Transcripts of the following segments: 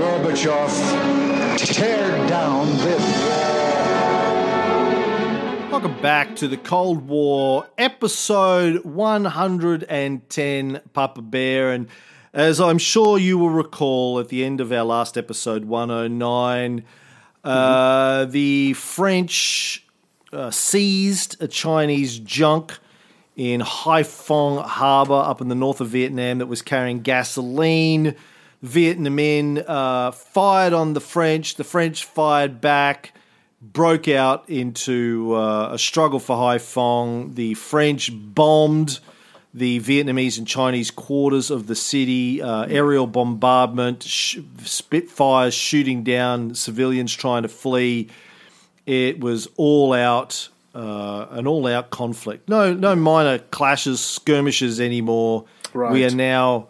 Gorbachev, tear down this wall. Welcome back to the Cold War, episode 110, Papa Bear. And as I'm sure you will recall, at the end of our last episode, 109, the French seized a Chinese junk in Haiphong Harbour up in the north of Vietnam that was carrying gasoline. Vietnamese fired on the French. The French fired back, broke out into a struggle for Haiphong. The French bombed the Vietnamese and Chinese quarters of the city, aerial bombardment, Spitfires shooting down civilians trying to flee. It was all out, an all-out conflict. No minor clashes, skirmishes anymore. Right. We are now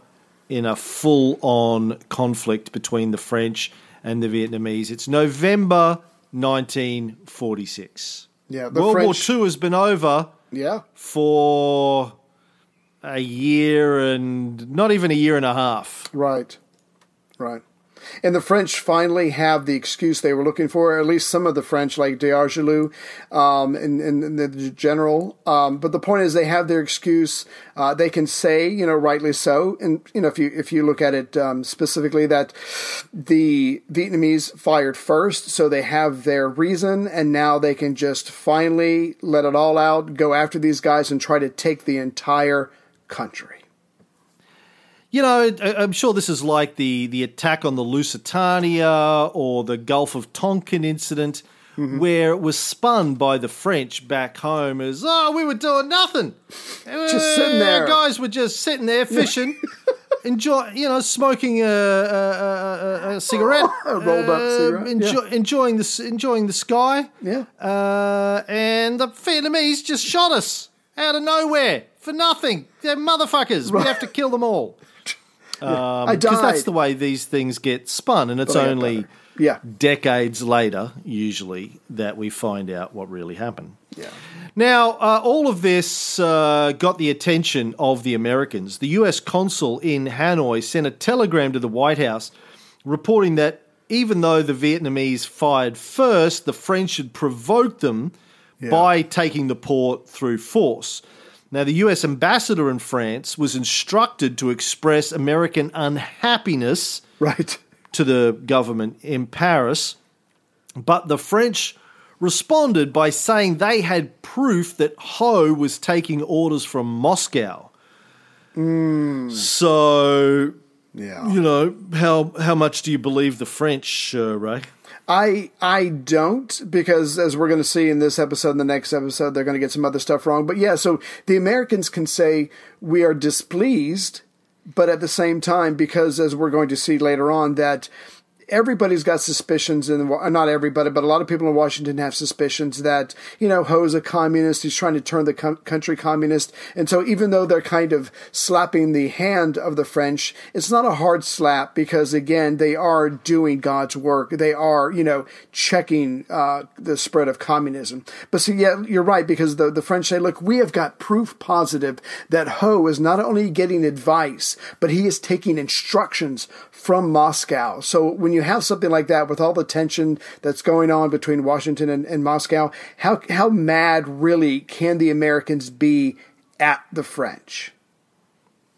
in a full-on conflict between the French and the Vietnamese. It's November 1946. Yeah, World War II has been over for a year and not even a year and a half. Right. And the French finally have the excuse they were looking for, at least some of the French, like D'Argenlieu and the general. But the point is they have their excuse. They can say, rightly so, and, if you look at it specifically, that the Vietnamese fired first, so they have their reason, and now they can just finally let it all out, go after these guys, and try to take the entire country. I'm sure this is like the attack on the Lusitania or the Gulf of Tonkin incident, where it was spun by the French back home as, we were doing nothing. Just sitting there. Our guys were just sitting there fishing, smoking a cigarette. A rolled-up cigarette. Enjoying the sky. Yeah. And the Vietnamese just shot us out of nowhere for nothing. They're motherfuckers. Right. We have to kill them all. Because that's the way these things get spun, and it's only decades later, usually, that we find out what really happened. Yeah. Now, all of this got the attention of the Americans. The U.S. consul in Hanoi sent a telegram to the White House reporting that even though the Vietnamese fired first, the French had provoked them by taking the port through force. Now, the U.S. ambassador in France was instructed to express American unhappiness to the government in Paris, but the French responded by saying they had proof that Ho was taking orders from Moscow. So, how much do you believe the French, Ray? I don't, because as we're going to see in this episode and the next episode, they're going to get some other stuff wrong. But so the Americans can say we are displeased, but at the same time, because as we're going to see later on, that everybody's got suspicions, and not everybody, but a lot of people in Washington have suspicions that, Ho's a communist, he's trying to turn the country communist. And so even though they're kind of slapping the hand of the French, it's not a hard slap because, again, they are doing God's work. They are, checking the spread of communism. But see, you're right, because the French say, look, we have got proof positive that Ho is not only getting advice, but he is taking instructions from Moscow. So when you have something like that, with all the tension that's going on between Washington and Moscow, how mad really can the Americans be at the French?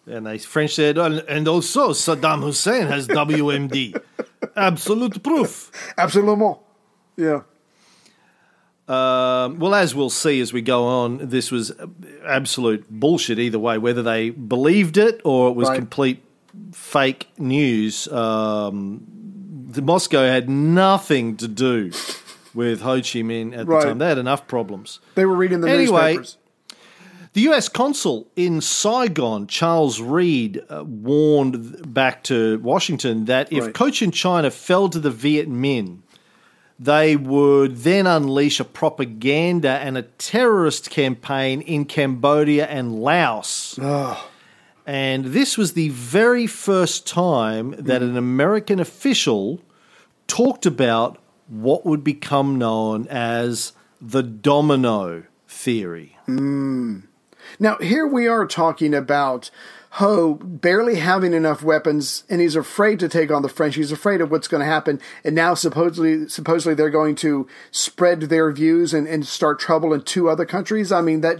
And the French said, and also Saddam Hussein has WMD. Absolute proof. Absolument. Yeah. Well, as we'll see as we go on, this was absolute bullshit either way, whether they believed it or it was complete fake news. Moscow had nothing to do with Ho Chi Minh at the time. They had enough problems. They were reading the newspapers. The U.S. consul in Saigon, Charles Reed, warned back to Washington that if Cochin China fell to the Viet Minh, they would then unleash a propaganda and a terrorist campaign in Cambodia and Laos. Oh. And this was the very first time that an American official talked about what would become known as the domino theory. Now, here we are talking about Ho barely having enough weapons, and he's afraid to take on the French. He's afraid of what's going to happen. And now supposedly they're going to spread their views and start trouble in two other countries. I mean, that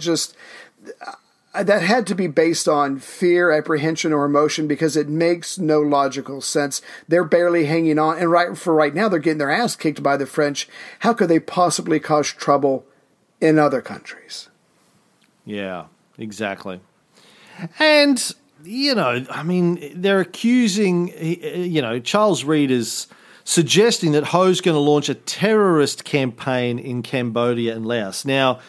had to be based on fear, apprehension, or emotion, because it makes no logical sense. They're barely hanging on, and right now they're getting their ass kicked by the French. How could they possibly cause trouble in other countries? Yeah, exactly. And, you know, I mean, they're accusing, you know, Charles Reed is suggesting that Ho's going to launch a terrorist campaign in Cambodia and Laos. Now,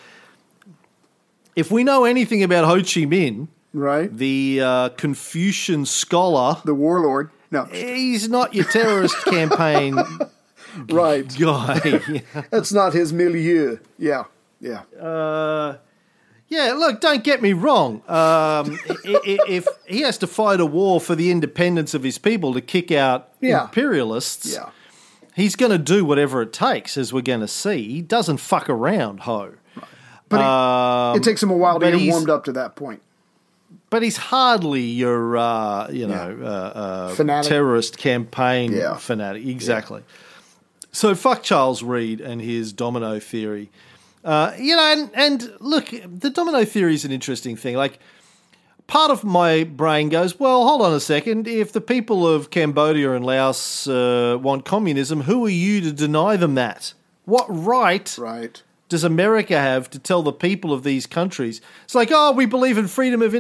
if we know anything about Ho Chi Minh, right, the Confucian scholar, the warlord, no, he's not your terrorist campaign, right, guy. That's not his milieu. Yeah, yeah, yeah. Look, don't get me wrong. If he has to fight a war for the independence of his people to kick out imperialists, he's going to do whatever it takes, as we're going to see. He doesn't fuck around, Ho. But it takes him a while to get warmed up to that point. But he's hardly your, fanatic. Terrorist campaign fanatic. Exactly. Yeah. So fuck Charles Reed and his domino theory. And look, the domino theory is an interesting thing. Like, part of my brain goes, well, hold on a second. If the people of Cambodia and Laos want communism, who are you to deny them that? What right? Right. Does America have to tell the people of these countries? It's like, oh, we believe in freedom and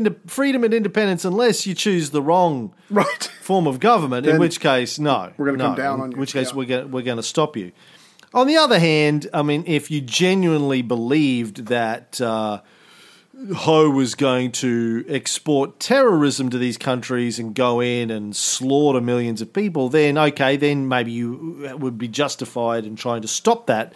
independence unless you choose the wrong form of government, in which case, no. We're going to come down on you. In which case, we're going to stop you. On the other hand, I mean, if you genuinely believed that Ho was going to export terrorism to these countries and go in and slaughter millions of people, then maybe you would be justified in trying to stop that.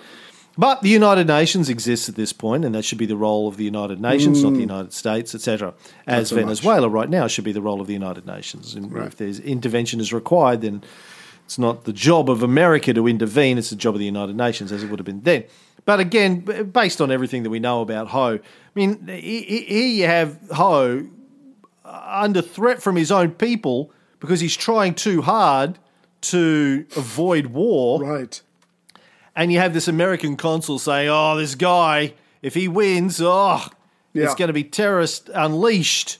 But the United Nations exists at this point, and that should be the role of the United Nations, not the United States, etc. As Venezuela right now should be the role of the United Nations. And if there's intervention is required, then it's not the job of America to intervene. It's the job of the United Nations, as it would have been then. But again, based on everything that we know about Ho, I mean, here you have Ho under threat from his own people because he's trying too hard to avoid war. Right. And you have this American consul saying, oh, this guy, if he wins, it's going to be terrorist unleashed.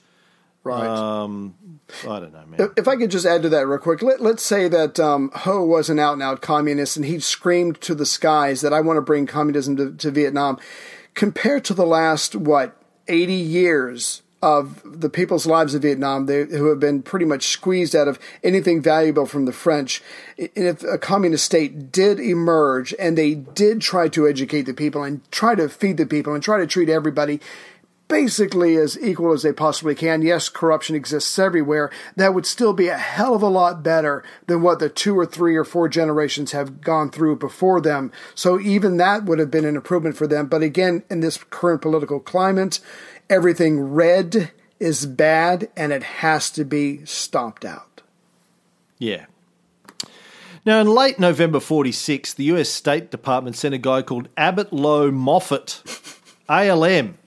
Right. I don't know, man. If I could just add to that real quick, let's say that Ho was an out-and-out communist and he screamed to the skies that I want to bring communism to Vietnam. Compared to the last, 80 years of the people's lives of Vietnam, who have been pretty much squeezed out of anything valuable from the French. And if a communist state did emerge and they did try to educate the people and try to feed the people and try to treat everybody basically as equal as they possibly can, yes, corruption exists everywhere, that would still be a hell of a lot better than what the 2 or 3 or 4 generations have gone through before them. So even that would have been an improvement for them. But again, in this current political climate, everything red is bad, and it has to be stomped out. Yeah. Now, in late November 1946, the U.S. State Department sent a guy called Abbott Lowe Moffat, ALM,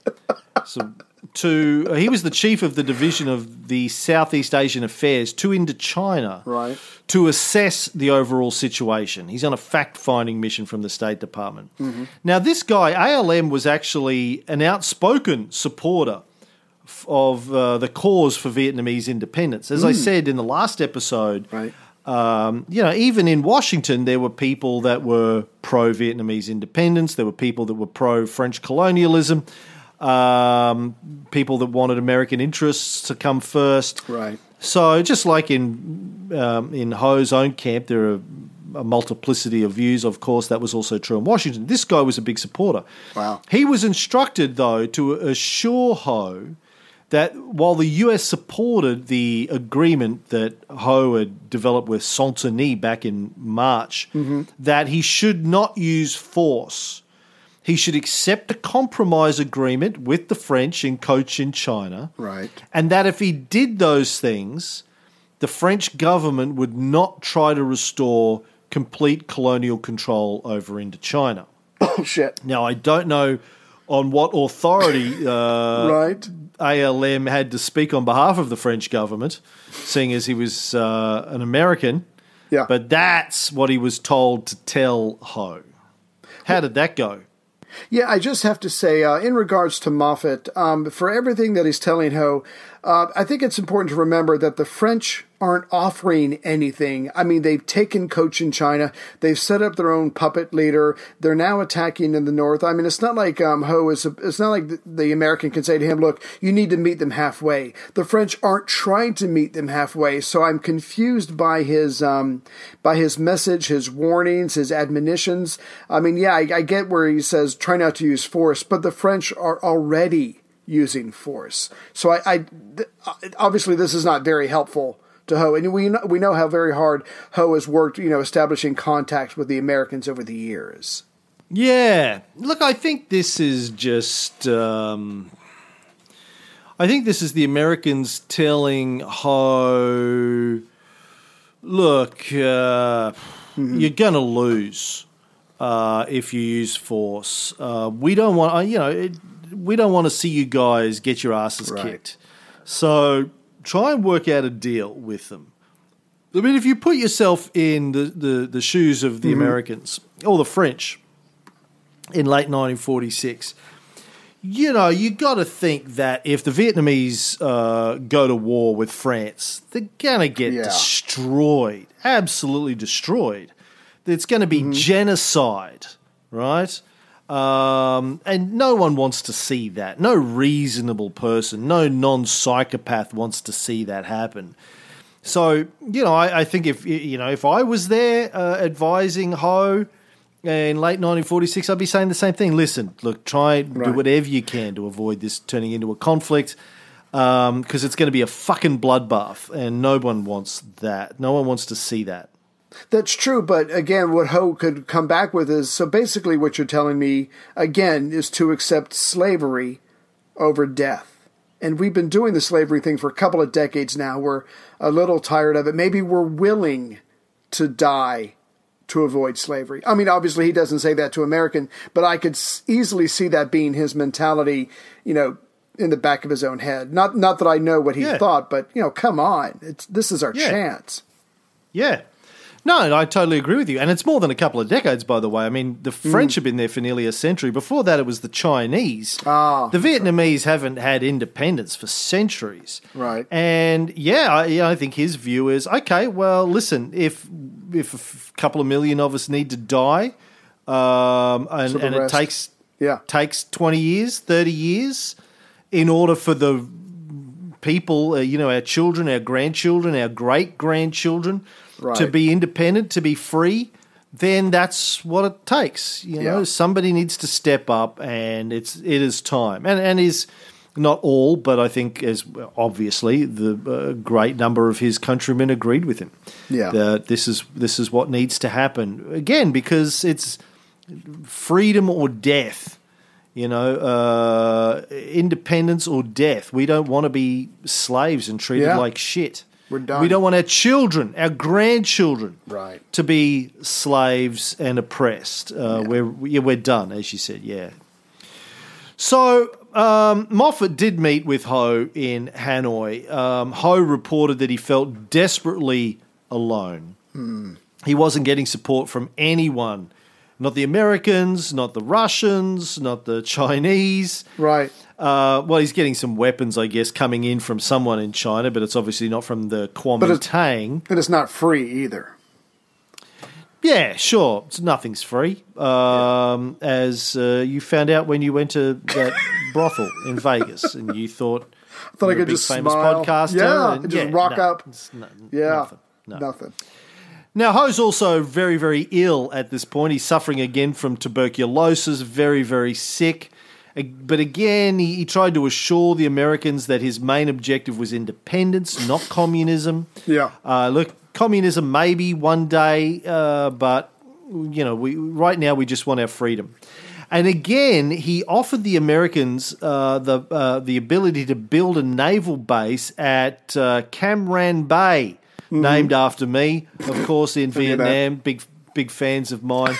he was the chief of the Division of the Southeast Asian Affairs, to Indochina to assess the overall situation. He's on a fact-finding mission from the State Department. Mm-hmm. Now, this guy, ALM, was actually an outspoken supporter of the cause for Vietnamese independence. As I said in the last episode, even in Washington, there were people that were pro-Vietnamese independence. There were people that were pro-French colonialism. People that wanted American interests to come first. Right. So just like in Ho's own camp, there are a multiplicity of views. Of course, that was also true in Washington. This guy was a big supporter. Wow. He was instructed, though, to assure Ho that while the U.S. supported the agreement that Ho had developed with Sainteny back in March, that he should not use force. He should accept a compromise agreement with the French in Cochin China. Right. And that if he did those things, the French government would not try to restore complete colonial control over Indochina. Oh, shit. Now, I don't know on what authority right. ALM had to speak on behalf of the French government, seeing as he was an American. Yeah. But that's what he was told to tell Ho. How did that go? Yeah, I just have to say, in regards to Moffat, for everything that he's telling Ho, I think it's important to remember that the French aren't offering anything. I mean, they've taken Cochin China. They've set up their own puppet leader. They're now attacking in the north. I mean, it's not like Ho is. It's not like the American can say to him, "Look, you need to meet them halfway." The French aren't trying to meet them halfway. So I'm confused by his message, his warnings, his admonitions. I mean, yeah, I get where he says try not to use force, but the French are already using force. So obviously this is not very helpful to Ho, and we know how very hard Ho has worked, you know, establishing contacts with the Americans over the years. Yeah, look, I think this is just, I think this is the Americans telling Ho, look, you're going to lose if you use force. We don't want, we don't want to see you guys get your asses kicked. So try and work out a deal with them. I mean, if you put yourself in the shoes of the Americans or the French in late 1946, you know, you got to think that if the Vietnamese go to war with France, they're going to get destroyed, absolutely destroyed. It's going to be genocide, right? And no one wants to see that. No reasonable person, no non-psychopath wants to see that happen. So, you know, I think if I was there advising Ho in late 1946, I'd be saying the same thing. Listen, look, try and do whatever you can to avoid this turning into a conflict, because it's going to be a fucking bloodbath, and no one wants that. No one wants to see that. That's true, but again, what Ho could come back with is, so basically what you're telling me, again, is to accept slavery over death. And we've been doing the slavery thing for a couple of decades now. We're a little tired of it. Maybe we're willing to die to avoid slavery. I mean, obviously he doesn't say that to American, but I could easily see that being his mentality, you know, in the back of his own head. Not that I know what he thought, but, you know, come on. This is our chance. Yeah. No, I totally agree with you. And it's more than a couple of decades, by the way. I mean, the French have been there for nearly a century. Before that, it was the Chinese. The Vietnamese haven't had independence for centuries. Right. And, I think his view is, okay, well, listen, if a couple of million of us need to die and it takes 20 years, 30 years in order for the people, our children, our grandchildren, our great-grandchildren, to be independent, to be free, then that's what it takes. You know, somebody needs to step up, and it is time. And is not all, but I think as obviously the great number of his countrymen agreed with him. Yeah, that this is what needs to happen again, because it's freedom or death. You know, independence or death. We don't want to be slaves and treated like shit. We don't want our children, our grandchildren, to be slaves and oppressed. We're done, as you said. Yeah. So Moffat did meet with Ho in Hanoi. Ho reported that he felt desperately alone. He wasn't getting support from anyone, not the Americans, not the Russians, not the Chinese. Right. Well, he's getting some weapons, I guess, coming in from someone in China, but it's obviously not from the Kuomintang. And it's not free either. Yeah, sure. Nothing's free, as you found out when you went to that brothel in Vegas and you thought I could just famous smile. Podcaster. Yeah, and just rock up. Nothing. Now, Ho's also very, very ill at this point. He's suffering again from tuberculosis, very, very sick. But again, he tried to assure the Americans that his main objective was independence, not communism. Yeah. Look, communism maybe one day, but, you know, right now we just want our freedom. And again, he offered the Americans the ability to build a naval base at Cam Ranh Bay, named after me, of course, in Vietnam. Big fans of mine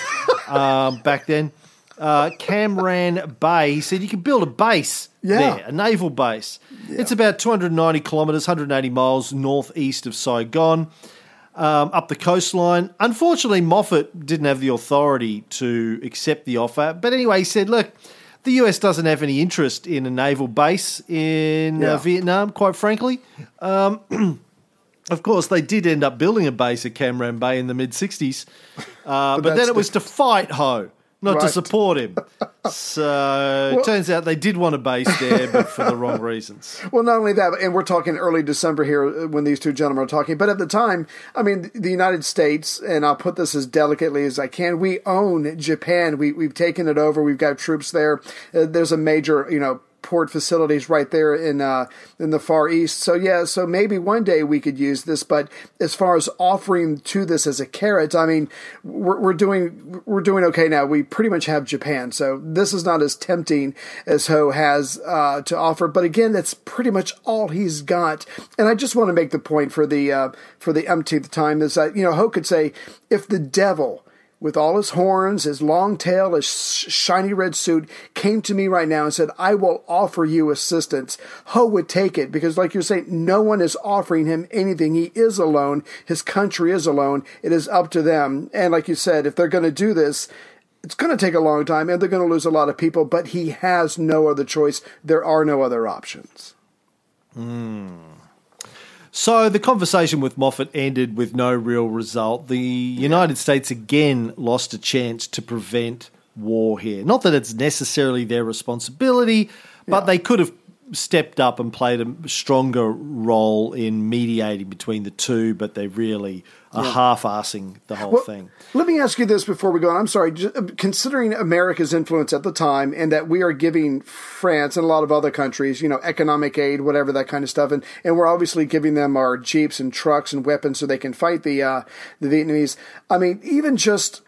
back then. Cam Ranh Bay. He said you could build a base there, a naval base. Yeah. It's about 290 kilometres, 180 miles northeast of Saigon, up the coastline. Unfortunately, Moffat didn't have the authority to accept the offer. But anyway, he said, look, the US doesn't have any interest in a naval base in Vietnam, quite frankly. Of course, they did end up building a base at Cam Ranh Bay in the mid-'60s, but then it was to fight Ho, not to support him. So it turns out they did want a base there, but for the wrong reasons. Well, not only that, and we're talking early December here when these two gentlemen are talking, but at the time, I mean, the United States, and I'll put this as delicately as I can, we own Japan. We've taken it over. We've got troops there. There's a major, port facilities right there in the Far East. So so maybe one day we could use this, but as far as offering to this as a carrot, I mean, we're doing okay now. We pretty much have Japan. So this is not as tempting as Ho has to offer, but again, that's pretty much all he's got. And I just want to make the point for the umpteenth time is that, Ho could say, if the devil with all his horns, his long tail, his shiny red suit, came to me right now and said, I will offer you assistance, Ho would take it, because like you're saying, no one is offering him anything. He is alone. His country is alone. It is up to them. And like you said, if they're going to do this, it's going to take a long time, and they're going to lose a lot of people, but he has no other choice. There are no other options. So the conversation with Moffat ended with no real result. The United States again lost a chance to prevent war here. Not that it's necessarily their responsibility, but they could have stepped up and played a stronger role in mediating between the two, but they really are half-assing the whole thing. Let me ask you this before we go on. I'm sorry. Considering America's influence at the time and that we are giving France and a lot of other countries, economic aid, whatever, that kind of stuff, and we're obviously giving them our jeeps and trucks and weapons so they can fight the Vietnamese. I mean, even just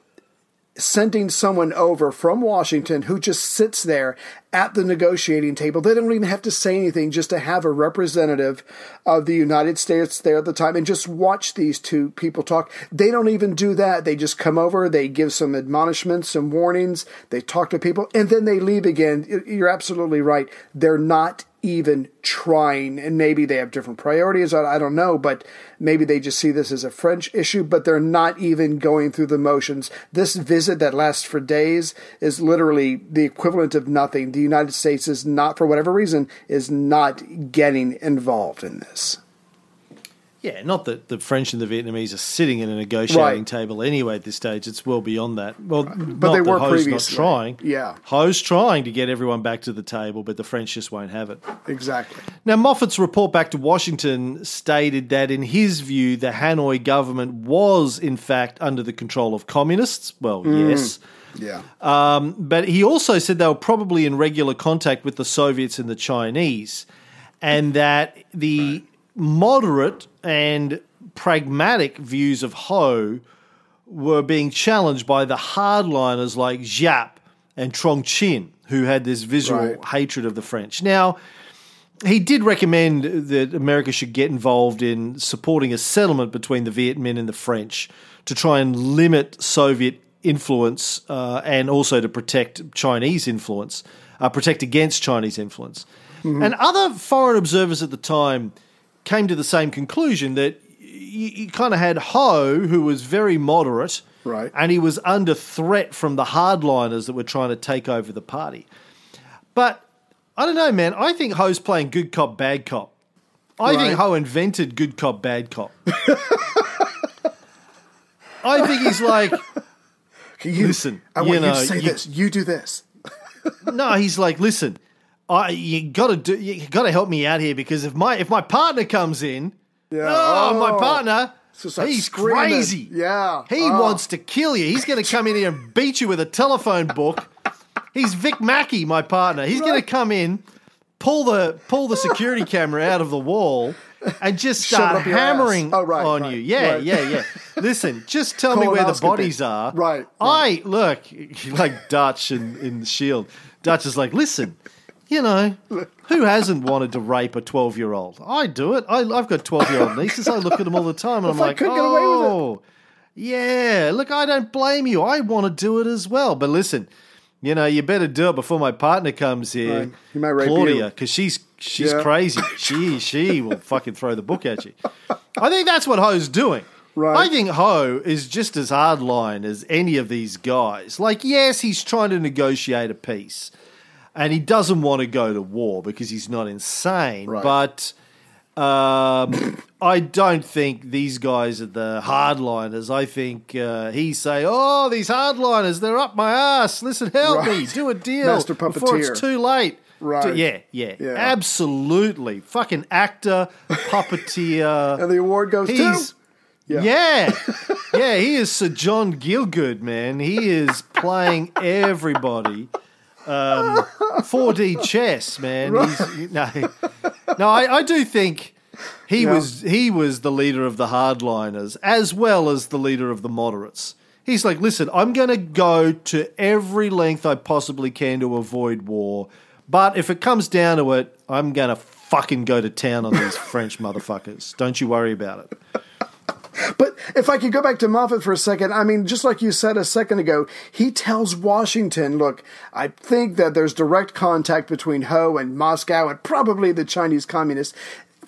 sending someone over from Washington who just sits there at the negotiating table. They don't even have to say anything, just to have a representative of the United States there at the time and just watch these two people talk. They don't even do that. They just come over, they give some admonishments, some warnings, they talk to people, and then they leave again. You're absolutely right. They're not even trying, and maybe they have different priorities. I don't know, but maybe they just see this as a French issue, but they're not even going through the motions. This visit that lasts for days is literally the equivalent of nothing. The United States is not, for whatever reason, is not getting involved in this. Yeah, not that the French and the Vietnamese are sitting at a negotiating table anyway at this stage. It's well beyond that. Well, but they were previously. Ho's not trying. Yeah. Ho's trying to get everyone back to the table, but the French just won't have it. Exactly. Now, Moffat's report back to Washington stated that, in his view, the Hanoi government was, in fact, under the control of communists. Well, yes. Yeah. But he also said they were probably in regular contact with the Soviets and the Chinese, and that the moderate and pragmatic views of Ho were being challenged by the hardliners like Giap and Trường Chinh, who had this visceral hatred of the French. Now, he did recommend that America should get involved in supporting a settlement between the Viet Minh and the French to try and limit Soviet influence and also to protect Chinese influence, protect against Chinese influence. Mm-hmm. And other foreign observers at the time came to the same conclusion, that you kind of had Ho, who was very moderate, and he was under threat from the hardliners that were trying to take over the party. But I don't know, man. I think Ho's playing good cop, bad cop. I think Ho invented good cop, bad cop. I think he's like, listen, I want you to say this. You do this. No, he's like, listen, you gotta help me out here, because if my partner comes in, my partner, he's screaming. Crazy. Yeah, he wants to kill you. He's going to come in here and beat you with a telephone book. He's Vic Mackey, my partner. He's going to come in, pull the security camera out of the wall, and just start hammering on you. Yeah. Listen, just tell me where the bodies are. Right. I look like Dutch in The Shield. Dutch is like, listen, who hasn't wanted to rape a 12-year-old? I do it. I've got 12-year-old nieces. I look at them all the time, and I'm like, get away with it. Yeah, look, I don't blame you. I want to do it as well. But listen, You know, you better do it before my partner comes here, right. He might rape Claudia, because she's yeah. crazy. She will fucking throw the book at you. I think that's what Ho's doing. Right. I think Ho is just as hardline as any of these guys. Like, yes, he's trying to negotiate a peace, and he doesn't want to go to war because he's not insane. Right. But I don't think these guys are the hardliners. I think he say, "Oh, these hardliners, they're up my ass. Listen, help right. me, do a deal Master puppeteer. Before it's too late." Right. Yeah. Absolutely. Fucking actor, puppeteer. And the award goes to... Yeah, he is Sir John Gielgud, man. He is playing everybody. 4D chess, man. Right. I do think he was the leader of the hardliners as well as the leader of the moderates. He's like, listen, I'm going to go to every length I possibly can to avoid war, but if it comes down to it, I'm going to fucking go to town on these French motherfuckers. Don't you worry about it. But if I could go back to Moffat for a second, I mean, just like you said a second ago, he tells Washington, look, I think that there's direct contact between Ho and Moscow and probably the Chinese communists.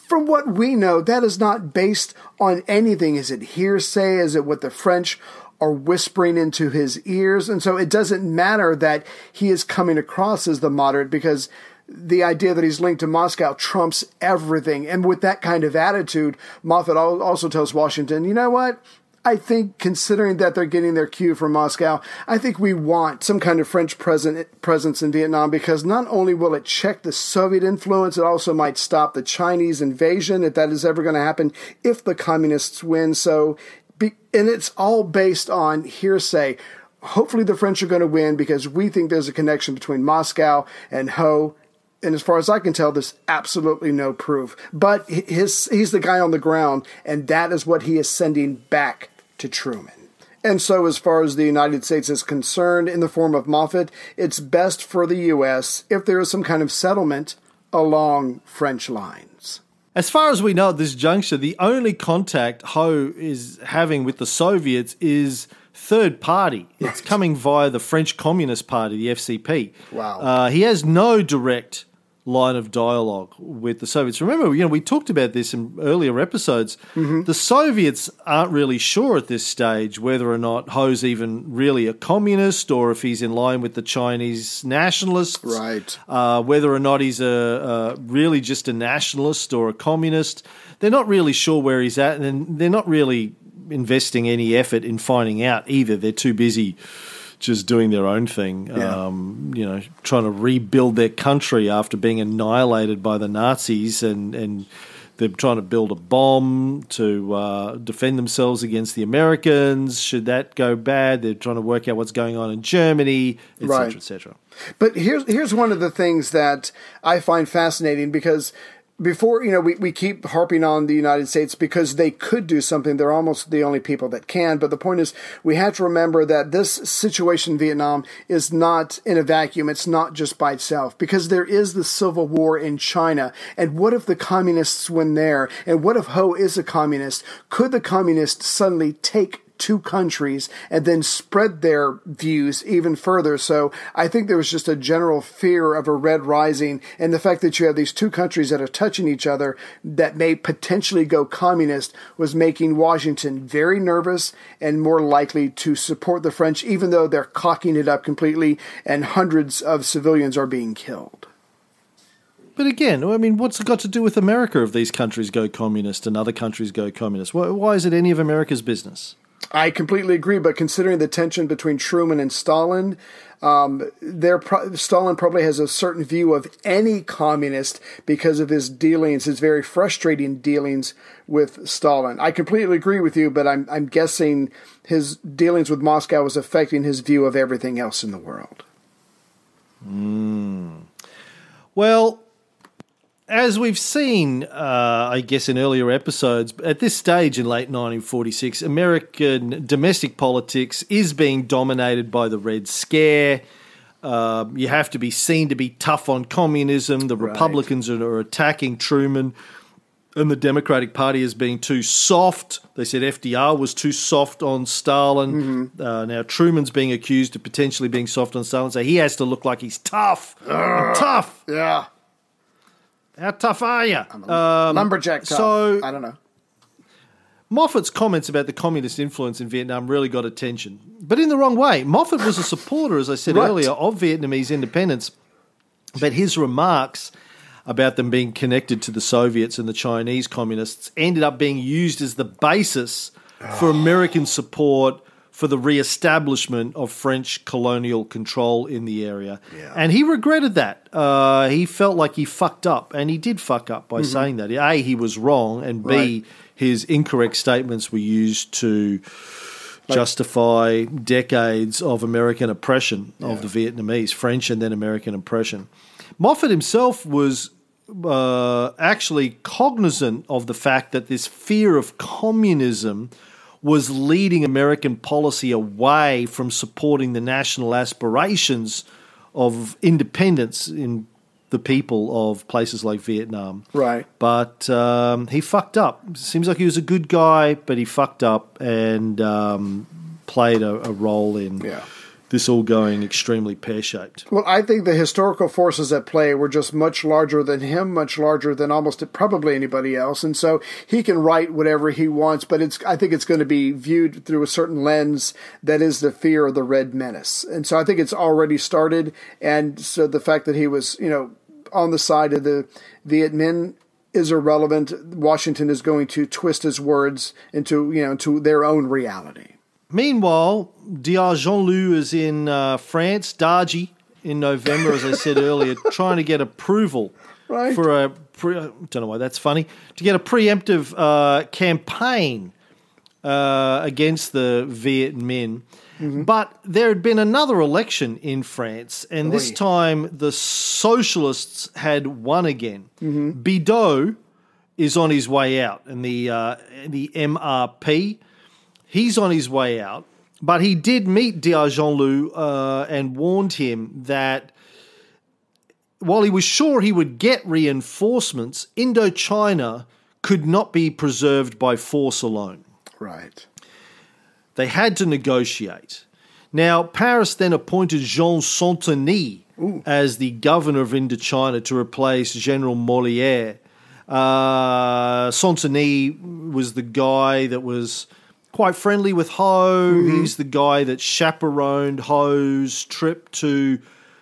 From what we know, that is not based on anything. Is it hearsay? Is it what the French are whispering into his ears? And so it doesn't matter that he is coming across as the moderate, because the idea that he's linked to Moscow trumps everything. And with that kind of attitude, Moffat also tells Washington, you know what? I think, considering that they're getting their cue from Moscow, I think we want some kind of French presence in Vietnam, because not only will it check the Soviet influence, it also might stop the Chinese invasion, if that is ever going to happen, if the communists win. And it's all based on hearsay. Hopefully the French are going to win, because we think there's a connection between Moscow and Ho. And as far as I can tell, there's absolutely no proof. But he's the guy on the ground, and that is what he is sending back to Truman. And so as far as the United States is concerned, in the form of Moffat, it's best for the U.S. if there is some kind of settlement along French lines. As far as we know at this juncture, the only contact Ho is having with the Soviets is third party. It's coming via the French Communist Party, the FCP. Wow. He has no direct line of dialogue with the Soviets. Remember, we talked about this in earlier episodes. Mm-hmm. The Soviets aren't really sure at this stage whether or not Ho's even really a communist, or if he's in line with the Chinese nationalists, right? Whether or not he's a really just a nationalist or a communist. They're not really sure where he's at, and they're not really investing any effort in finding out either. They're too busy just doing their own thing, trying to rebuild their country after being annihilated by the Nazis, and they're trying to build a bomb to defend themselves against the Americans. Should that go bad? They're trying to work out what's going on in Germany, et cetera, et cetera. But here's one of the things that I find fascinating, because before, we keep harping on the United States because they could do something. They're almost the only people that can. But the point is, we have to remember that this situation in Vietnam is not in a vacuum. It's not just by itself, because there is the civil war in China. And what if the communists win there? And what if Ho is a communist? Could the communists suddenly take two countries and then spread their views even further? So I think there was just a general fear of a red rising, and the fact that you have these two countries that are touching each other that may potentially go communist was making Washington very nervous and more likely to support the French, even though they're cocking it up completely and hundreds of civilians are being killed. But again, I mean, what's it got to do with America if these countries go communist and other countries go communist? Why is it any of America's business? I completely agree, but considering the tension between Truman and Stalin, Stalin probably has a certain view of any communist because of his dealings, his very frustrating dealings with Stalin. I completely agree with you, but I'm guessing his dealings with Moscow was affecting his view of everything else in the world. Well, as we've seen, I guess, in earlier episodes, at this stage in late 1946, American domestic politics is being dominated by the Red Scare. You have to be seen to be tough on communism. The Republicans are attacking Truman. and the Democratic Party as being too soft. They said FDR was too soft on Stalin. Mm-hmm. Now Truman's being accused of potentially being soft on Stalin, so he has to look like he's tough. Tough. Yeah. How tough are you? I'm a lumberjack tough. So, I don't know. Moffat's comments about the communist influence in Vietnam really got attention, but in the wrong way. Moffat was a supporter, as I said earlier, of Vietnamese independence, but his remarks about them being connected to the Soviets and the Chinese communists ended up being used as the basis for American support for the reestablishment of French colonial control in the area. Yeah. And he regretted that. He felt like he fucked up, and he did fuck up by saying that. A, he was wrong, and B, his incorrect statements were used to justify decades of American oppression of the Vietnamese, French and then American oppression. Moffat himself was actually cognizant of the fact that this fear of communism was leading American policy away from supporting the national aspirations of independence in the people of places like Vietnam. Right. But he fucked up. Seems like he was a good guy, but he fucked up and played a role in this all going extremely pear-shaped. Well, I think the historical forces at play were just much larger than him, much larger than almost probably anybody else. And so he can write whatever he wants, but I think it's going to be viewed through a certain lens that is the fear of the Red Menace. And so I think it's already started. And so the fact that he was, you know, on the side of the Viet Minh is irrelevant. Washington is going to twist his words into, you know, into their own reality. Meanwhile, D'Argenlieu is in France, Dargy, in November, as I said earlier, trying to get approval for a I don't know why that's funny, to get a preemptive campaign against the Viet Minh. Mm-hmm. But there had been another election in France, and this time the socialists had won again. Mm-hmm. Bidault is on his way out, and the MRP. He's on his way out, but he did meet D'Argenlieu and warned him that while he was sure he would get reinforcements, Indochina could not be preserved by force alone. Right. They had to negotiate. Now, Paris then appointed Jean Sainteny as the governor of Indochina to replace General Molière. Sainteny was the guy that was quite friendly with Ho. Mm-hmm. He's the guy that chaperoned Ho's trip to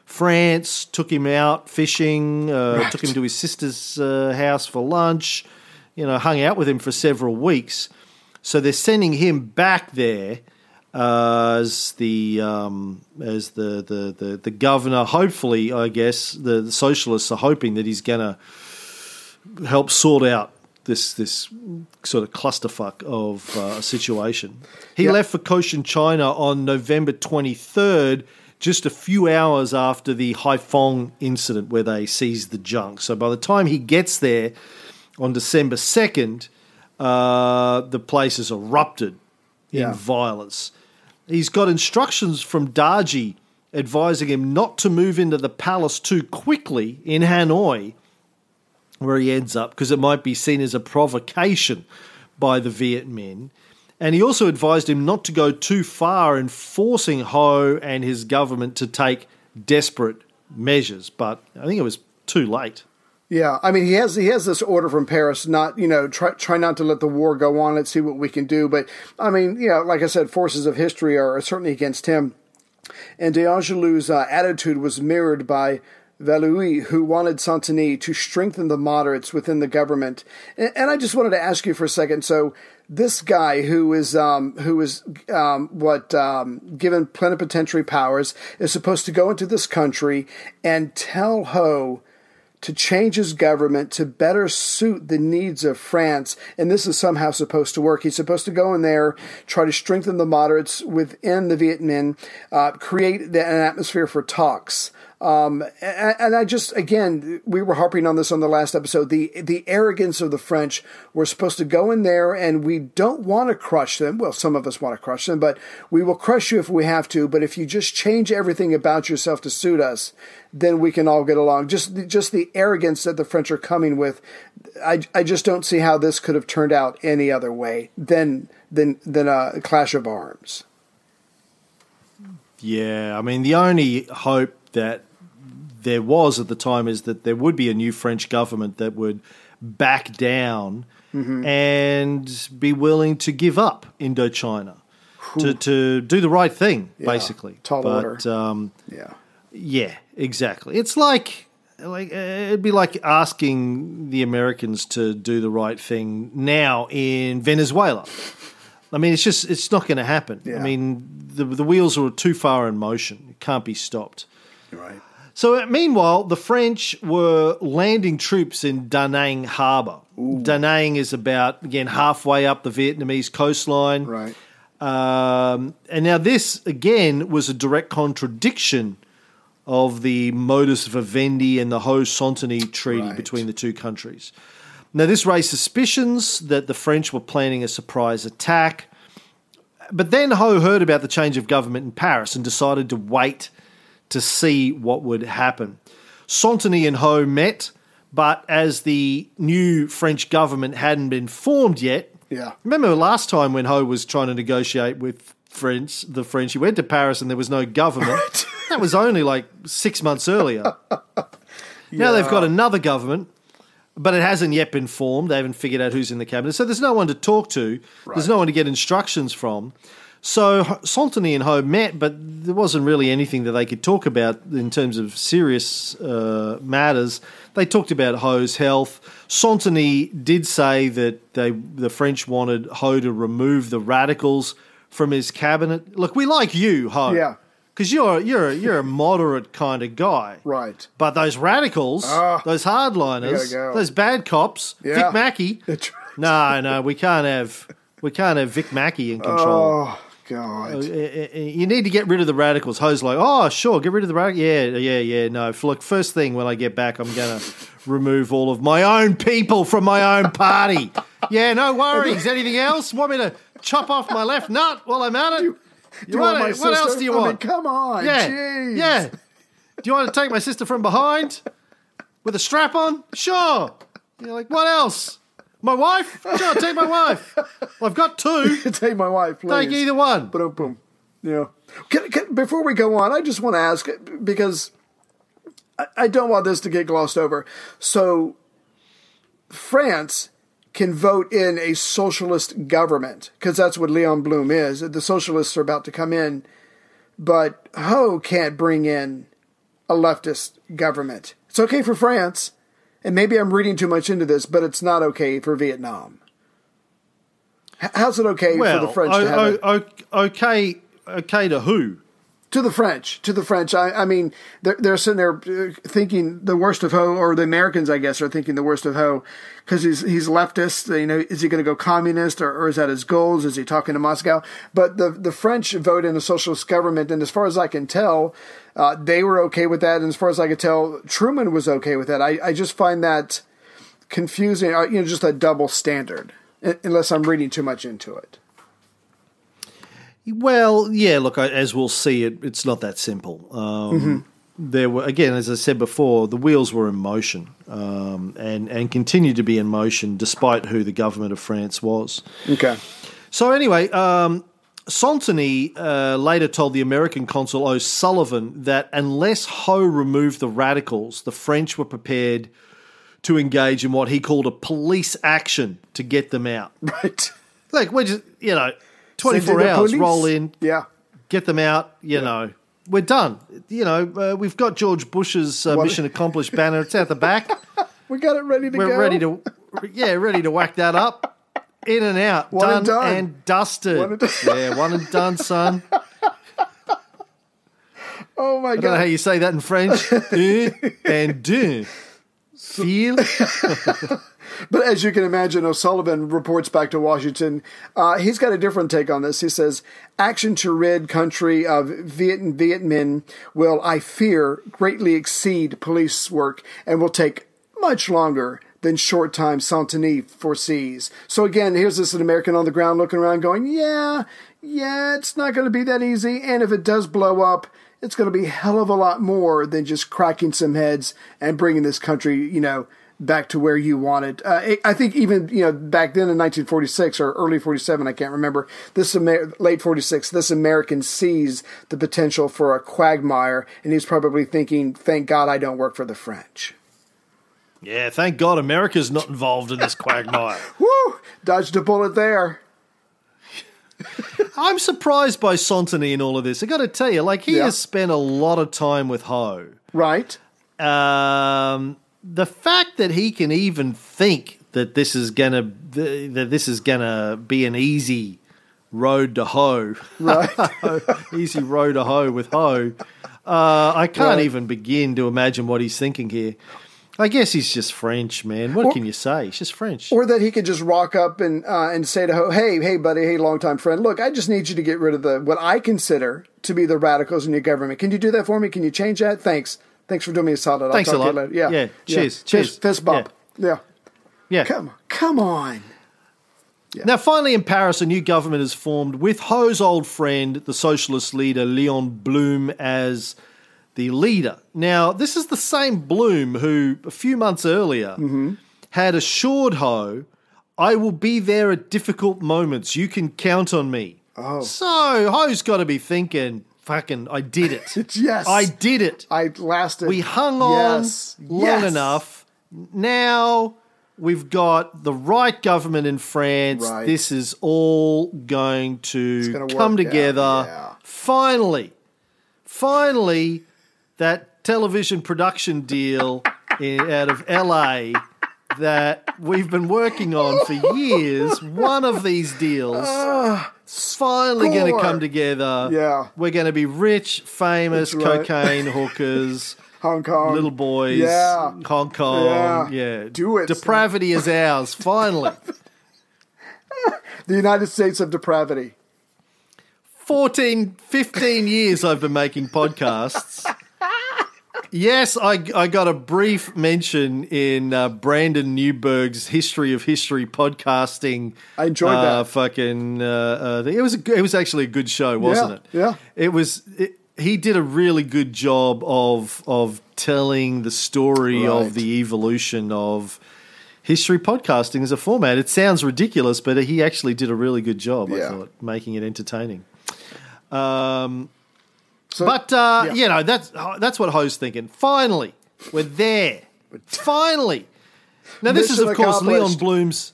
France, took him out fishing, took him to his sister's house for lunch, you know, hung out with him for several weeks. So they're sending him back there as the governor. Hopefully, I guess the socialists are hoping that he's going to help sort out this sort of clusterfuck of a situation. He left for Cochin China on November 23rd, just a few hours after the Haiphong incident where they seized the junk. So by the time he gets there on December 2nd, the place has erupted in violence. He's got instructions from Dargy advising him not to move into the palace too quickly in Hanoi, where he ends up, because it might be seen as a provocation by the Viet Minh. And he also advised him not to go too far in forcing Ho and his government to take desperate measures. But I think it was too late. Yeah, I mean, he has this order from Paris, not, you know, try not to let the war go on, let's see what we can do. But, I mean, you know, like I said, forces of history are certainly against him. And D'Argenlieu's attitude was mirrored by Valluy, who wanted Sainteny to strengthen the moderates within the government. And I just wanted to ask you for a second. So this guy who is given plenipotentiary powers is supposed to go into this country and tell Ho to change his government to better suit the needs of France. And this is somehow supposed to work. He's supposed to go in there, try to strengthen the moderates within the Viet Minh, create an atmosphere for talks. And I just, again, we were harping on this on the last episode, the arrogance of the French. We're supposed to go in there and we don't want to crush them. Well, some of us want to crush them, but we will crush you if we have to. But if you just change everything about yourself to suit us, then we can all get along. Just the arrogance that the French are coming with. I just don't see how this could have turned out any other way than a clash of arms. Yeah, I mean, the only hope that there was at the time is that there would be a new French government that would back down and be willing to give up Indochina to do the right thing, basically. Tall order. Yeah, exactly. It's like it'd be like asking the Americans to do the right thing now in Venezuela. I mean, it's not going to happen. Yeah. I mean, the wheels are too far in motion. It can't be stopped. Right. So meanwhile, the French were landing troops in Da Nang harbour. Da Nang is about, again, halfway up the Vietnamese coastline. Right. And now this, again, was a direct contradiction of the modus vivendi and the Ho Sainteny treaty between the two countries. Now, this raised suspicions that the French were planning a surprise attack. But then Ho heard about the change of government in Paris and decided to wait to see what would happen. Sainteny and Ho met, but as the new French government hadn't been formed yet, remember last time when Ho was trying to negotiate with the French, he went to Paris and there was no government. That was only like 6 months earlier. Now they've got another government, but it hasn't yet been formed. They haven't figured out who's in the cabinet. So there's no one to talk to. Right. There's no one to get instructions from. So Sainteny and Ho met, but there wasn't really anything that they could talk about in terms of serious matters. They talked about Ho's health. Sainteny did say that the French wanted Ho to remove the radicals from his cabinet. Look, we like you, Ho. Yeah. Because you're a moderate kind of guy, right? But those radicals, those hardliners, those bad cops, Vic Mackey. Right. No, we can't have Vic Mackey in control. Oh God! You need to get rid of the radicals. Ho's like, oh sure, get rid of the radicals. Yeah. No, look, first thing when I get back, I'm gonna remove all of my own people from my own party. Yeah, no worries. Anything else? Want me to chop off my left nut while I'm at it? What else do you want? I mean, come on, jeez. Yeah. Do you want to take my sister from behind with a strap on? Sure. You're like, what else? My wife? Sure, take my wife. Well, I've got two. Take my wife, please. Take either one. Boom. Yeah. Before we go on, I just want to ask, because I don't want this to get glossed over. So France can vote in a socialist government, because that's what Leon Blum is. The socialists are about to come in, but Ho can't bring in a leftist government. It's okay for France, and maybe I'm reading too much into this, but it's not okay for Vietnam. How's it okay for the French to have it? Okay to who? To the French. I mean, they're sitting there thinking the worst of Ho, or the Americans, I guess, are thinking the worst of Ho because he's leftist. You know, is he going to go communist, or is that his goals? Is he talking to Moscow? But the French vote in a socialist government, and as far as I can tell, they were okay with that. And as far as I could tell, Truman was okay with that. I just find that confusing, you know, just a double standard, unless I'm reading too much into it. Well, yeah, look, as we'll see, it's not that simple. There were, again, as I said before, the wheels were in motion and continued to be in motion despite who the government of France was. Okay. So anyway, Sainteny later told the American consul O'Sullivan that unless Ho removed the radicals, the French were prepared to engage in what he called a police action to get them out. Right. Like, we're just, you know... 24 hours, roll in, get them out, you know, we're done. You know, we've got George Bush's Mission Accomplished banner. It's out the back. We got it ready to go. We're ready to whack that up. In and out. Done and dusted. One and done, son. Oh, my God. I don't know how you say that in French. And do. Feel. But as you can imagine, O'Sullivan reports back to Washington. He's got a different take on this. He says, action to rid country of Viet Minh will, I fear, greatly exceed police work and will take much longer than short time Sainteny foresees. So again, here's this an American on the ground looking around going, yeah, it's not going to be that easy. And if it does blow up, it's going to be a hell of a lot more than just cracking some heads and bringing this country, back to where you want it. I think even, back then in 1946 or early 47, I can't remember, late 46, this American sees the potential for a quagmire, and he's probably thinking, thank God I don't work for the French. Yeah, thank God America's not involved in this quagmire. Woo! Dodged a bullet there. I'm surprised by Sainteny in all of this. I got to tell you, he has spent a lot of time with Ho. Right. The fact that he can even think that this is gonna be an easy road to Ho, right? Easy road to Ho with Ho. I can't even begin to imagine what he's thinking here. I guess he's just French, man. What can you say? He's just French. Or that he could just rock up and say to Ho, hey, buddy, hey, longtime friend, look, I just need you to get rid of what I consider to be the radicals in your government. Can you do that for me? Can you change that? Thanks for doing me a solid. Thanks a lot. Yeah. Cheers. Fist bump. Yeah. Come on. Yeah. Now, finally, in Paris, a new government is formed with Ho's old friend, the socialist leader, Leon Blum, as the leader. Now, this is the same Blum who, a few months earlier, had assured Ho, I will be there at difficult moments. You can count on me. Oh. So Ho's got to be thinking, fucking, I did it. Yes. I did it. I lasted. We hung on long enough. Now we've got the right government in France. Right. This is all going to come together. Yeah. Finally, that television production deal out of LA that we've been working on for years, one of these deals, is finally going to come together. Yeah. We're going to be rich, famous, right. Cocaine, hookers, Hong Kong, little boys, Hong Kong. Yeah. Do it. Depravity is ours, finally. The United States of Depravity. 15 years I've been making podcasts. Yes, I got a brief mention in Brandon Newberg's History of History podcasting. I enjoyed that. It was actually a good show, wasn't it? Yeah, it was. He did a really good job of telling the story of the evolution of history podcasting as a format. It sounds ridiculous, but he actually did a really good job. I thought, making it entertaining. That's what Ho's thinking. Finally, we're there. Finally. Now, this is, of course, Leon Blum's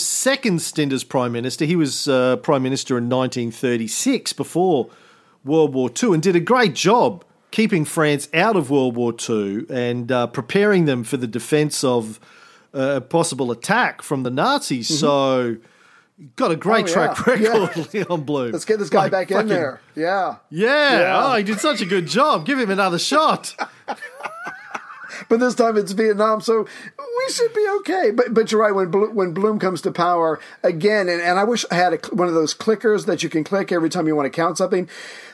second stint as Prime Minister. He was Prime Minister in 1936 before World War II and did a great job keeping France out of World War II and preparing them for the defense of a possible attack from the Nazis. So... got a great track record, Leon Blum. Let's get this guy back in there. Yeah. Yeah. Oh, he did such a good job. Give him another shot. But this time it's Vietnam, so we should be okay. But you're right, when Blum comes to power, again, and I wish I had one of those clickers that you can click every time you want to count something,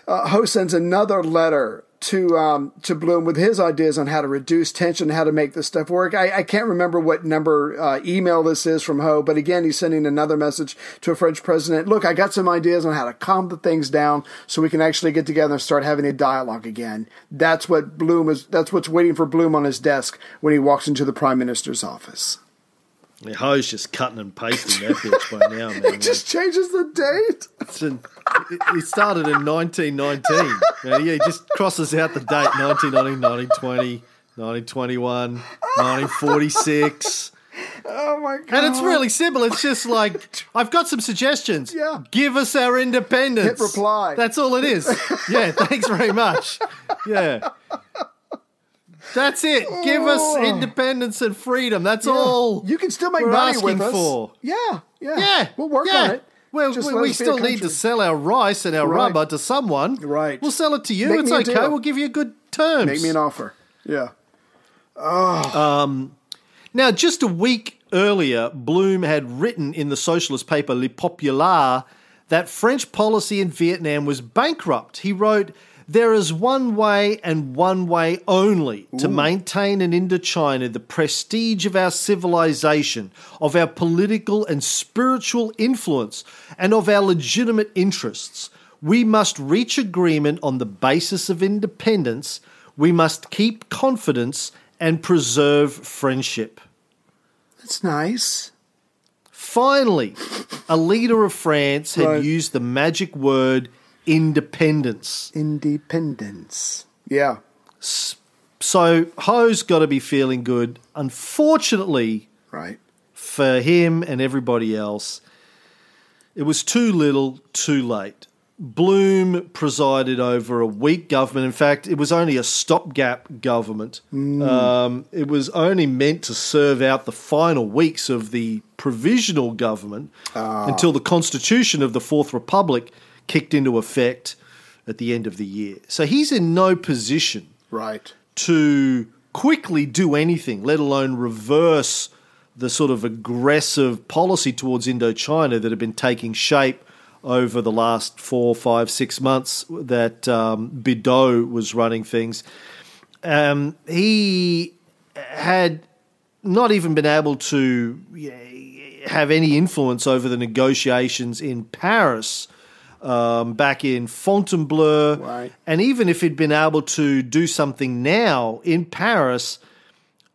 Ho sends another letter to Blum with his ideas on how to reduce tension, how to make this stuff work. I can't remember what number email this is from Ho, but again, he's sending another message to a French president. Look, I got some ideas on how to calm the things down so we can actually get together and start having a dialogue again. That's what's waiting for Blum on his desk when he walks into the Prime Minister's office. Yeah, Ho's just cutting and pasting that bitch by now, man. He just changes the date. It started in 1919. He just crosses out the date, 1919, 1920, 1921, 1946. Oh, my God. And it's really simple. It's just like, I've got some suggestions. Yeah. Give us our independence. Hit reply. That's all it is. Yeah, thanks very much. Yeah. That's it. Give us independence and freedom. That's all. You can still make money with us. For. Yeah. We'll work on it. Well, we still need to sell our rice and our rubber to someone. Right. We'll sell it to you. It's okay. We'll give you good terms. Make me an offer. Yeah. Oh. Now, just a week earlier, Blum had written in the socialist paper Le Populaire that French policy in Vietnam was bankrupt. He wrote, "There is one way and one way only to maintain in Indochina the prestige of our civilization, of our political and spiritual influence, and of our legitimate interests. We must reach agreement on the basis of independence. We must keep confidence and preserve friendship." That's nice. Finally, a leader of France had used the magic word independence. Independence. Yeah. So Ho's got to be feeling good. Unfortunately, for him and everybody else, it was too little, too late. Blum presided over a weak government. In fact, it was only a stopgap government. It was only meant to serve out the final weeks of the provisional government until the constitution of the Fourth Republic kicked into effect at the end of the year. So he's in no position to quickly do anything, let alone reverse the sort of aggressive policy towards Indochina that had been taking shape over the last 4, 5, 6 months that Bidault was running things. He had not even been able to have any influence over the negotiations in Paris back in Fontainebleau. And even if he'd been able to do something now in Paris,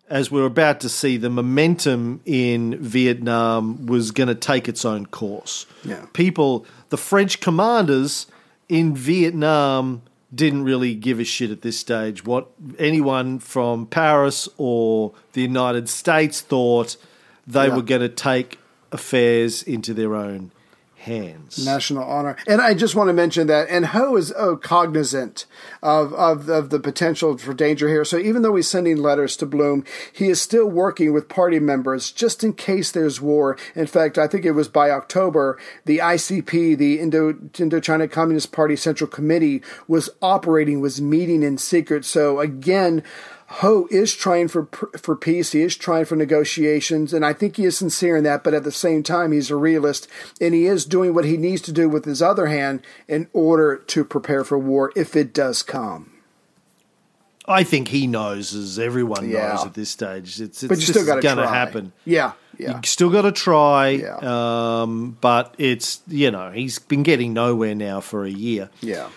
as we're about to see, the momentum in Vietnam was going to take its own course. The French commanders in Vietnam didn't really give a shit at this stage what anyone from Paris or the United States thought. They were going to take affairs into their own hands. National honor. And I just want to mention that, and Ho is cognizant of the potential for danger here. So even though he's sending letters to Blum, he is still working with party members just in case there's war. In fact, I think it was by October, the ICP, the Indochina Communist Party Central Committee, was meeting in secret. So again, Ho is trying for peace. He is trying for negotiations, and I think he is sincere in that, but at the same time, he's a realist, and he is doing what he needs to do with his other hand in order to prepare for war if it does come. I think he knows, as everyone knows at this stage. It's going to happen. Yeah. You still got to try, but it's, he's been getting nowhere now for a year. Yeah.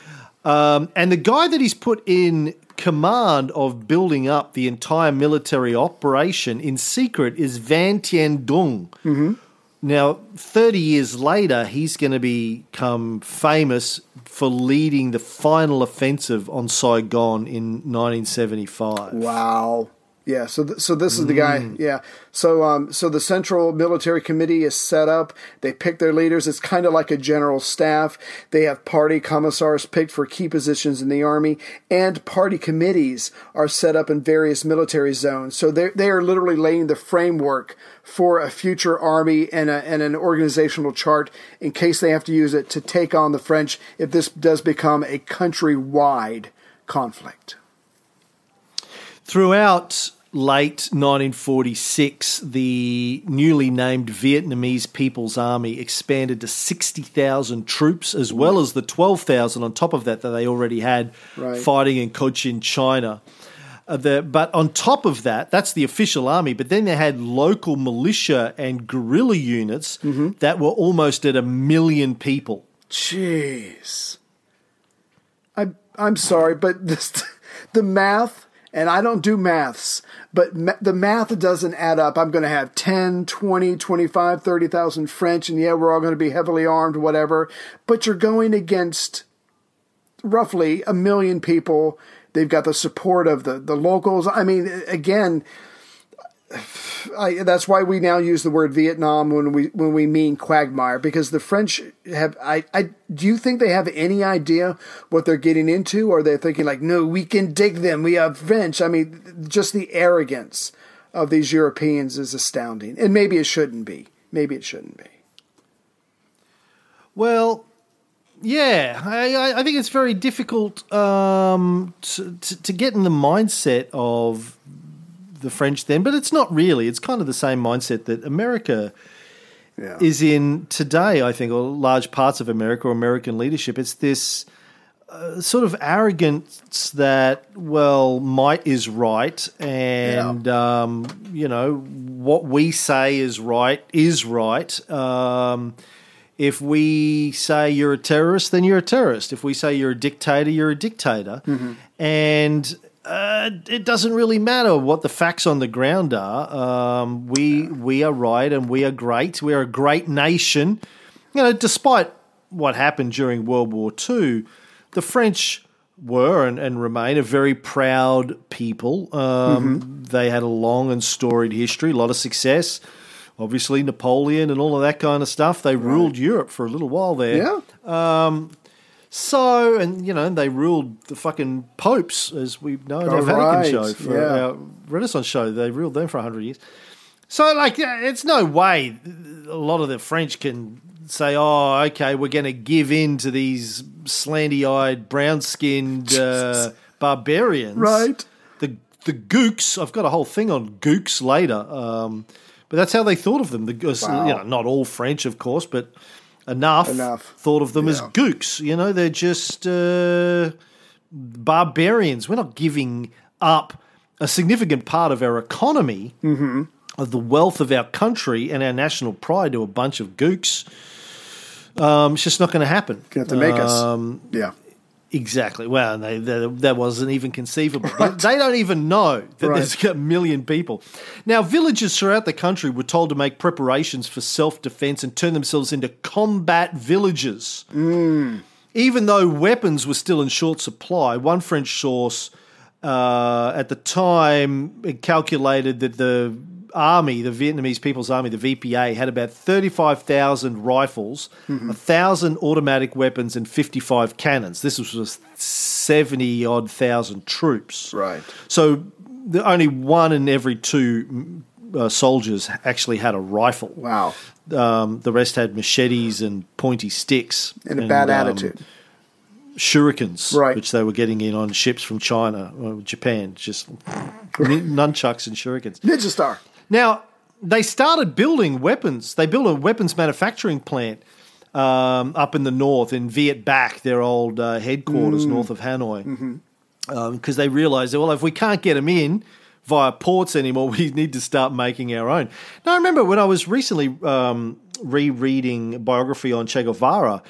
And the guy that he's put in command of building up the entire military operation in secret is Van Tien Dung. Now, 30 years later, he's going to become famous for leading the final offensive on Saigon in 1975. Wow. Yeah, so this is the guy. Yeah, so the Central Military Committee is set up. They pick their leaders. It's kind of like a general staff. They have party commissars picked for key positions in the army, and party committees are set up in various military zones. So they are literally laying the framework for a future army and an organizational chart in case they have to use it to take on the French if this does become a countrywide conflict. Throughout late 1946, the newly named Vietnamese People's Army expanded to 60,000 troops, as well as the 12,000 on top of that they already had fighting in Cochin China. But on top of that, that's the official army, but then they had local militia and guerrilla units that were almost at 1 million people. Jeez. I'm sorry, but the math... And I don't do maths, but the math doesn't add up. I'm going to have 10, 20, 25, 30,000 French, and yeah, we're all going to be heavily armed, whatever. But you're going against roughly 1 million people. They've got the support of the locals. I mean, again, that's why we now use the word Vietnam when we mean quagmire, because the French have. Do you think they have any idea what they're getting into, or they're thinking like, no, we can dig them. We are French. I mean, just the arrogance of these Europeans is astounding, and maybe it shouldn't be. Well. Yeah, I think it's very difficult to get in the mindset of the French then, but it's not really. It's kind of the same mindset that America is in today, I think, or large parts of America or American leadership. It's this sort of arrogance that, well, might is right and, you know, what we say is right is right. If we say you're a terrorist, then you're a terrorist. If we say you're a dictator, you're a dictator. Mm-hmm. And it doesn't really matter what the facts on the ground are. We are right and we are great. We are a great nation. You know, despite what happened during World War II, the French were and remain a very proud people. They had a long and storied history, a lot of success. Obviously, Napoleon and all of that kind of stuff. They ruled Europe for a little while there. Yeah. So, and, you know, they ruled the fucking popes, as we know in our Vatican show, for our Renaissance show. They ruled them for 100 years. So, like, it's no way a lot of the French can say, oh, okay, we're going to give in to these slanty-eyed, brown-skinned barbarians. Right. The gooks. I've got a whole thing on gooks later. But that's how they thought of them. You know, not all French, of course, but enough thought of them as gooks. You know, they're just barbarians. We're not giving up a significant part of our economy, of the wealth of our country and our national pride to a bunch of gooks. It's just not going to happen. You're going to have to make us. Yeah. Exactly. Well, that wasn't even conceivable. Right. They don't even know that there's a million people. Now, villages throughout the country were told to make preparations for self-defense and turn themselves into combat villages. Mm. Even though weapons were still in short supply, one French source at the time calculated that the army, the Vietnamese People's Army, the VPA, had about 35,000 rifles, 1,000 automatic weapons, and 55 cannons. This was 70-odd thousand troops. Right. So only one in every two soldiers actually had a rifle. Wow. The rest had machetes and pointy sticks. And a bad attitude. Shurikens, which they were getting in on ships from China or Japan, just nunchucks and shurikens. Ninja star. Now, they started building weapons. They built a weapons manufacturing plant up in the north, in Viet Bac, their old headquarters north of Hanoi, because they realized that, well, if we can't get them in via ports anymore, we need to start making our own. Now, I remember when I was recently rereading a biography on Che Guevara,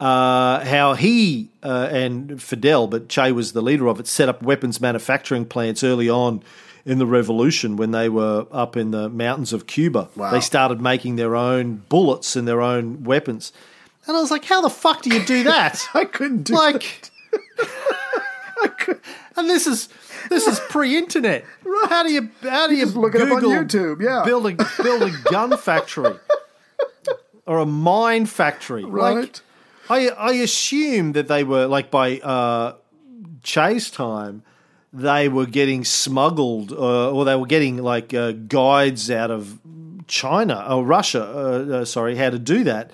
how he and Fidel, but Che was the leader of it, set up weapons manufacturing plants early on in the revolution when they were up in the mountains of Cuba. Wow. They started making their own bullets and their own weapons. And I was like, how the fuck do you do that? I couldn't do that. And this is pre-internet. Right. How do you look it up on YouTube? Yeah. Build a gun factory or a mine factory. Right. Like, I assume that they were, like, by Che's time, they were getting smuggled or they were getting, like, guides out of China or Russia, how to do that.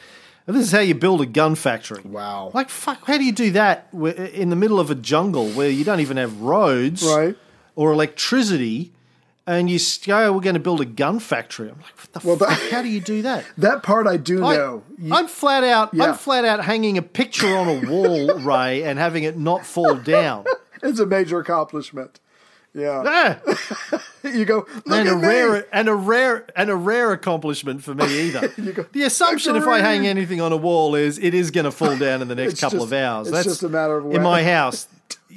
And this is how you build a gun factory. Wow. Like, fuck, how do you do that in the middle of a jungle where you don't even have roads or electricity? And you go, we're going to build a gun factory. I'm like, what the fuck? How do you do that? That part I do know. I'm flat out hanging a picture on a wall, Ray, and having it not fall down. It's a major accomplishment. Yeah. You go, and a rare accomplishment for me either. The assumption if I hang anything on a wall is it is going to fall down in the next couple of hours. That's just a matter of when. In my house.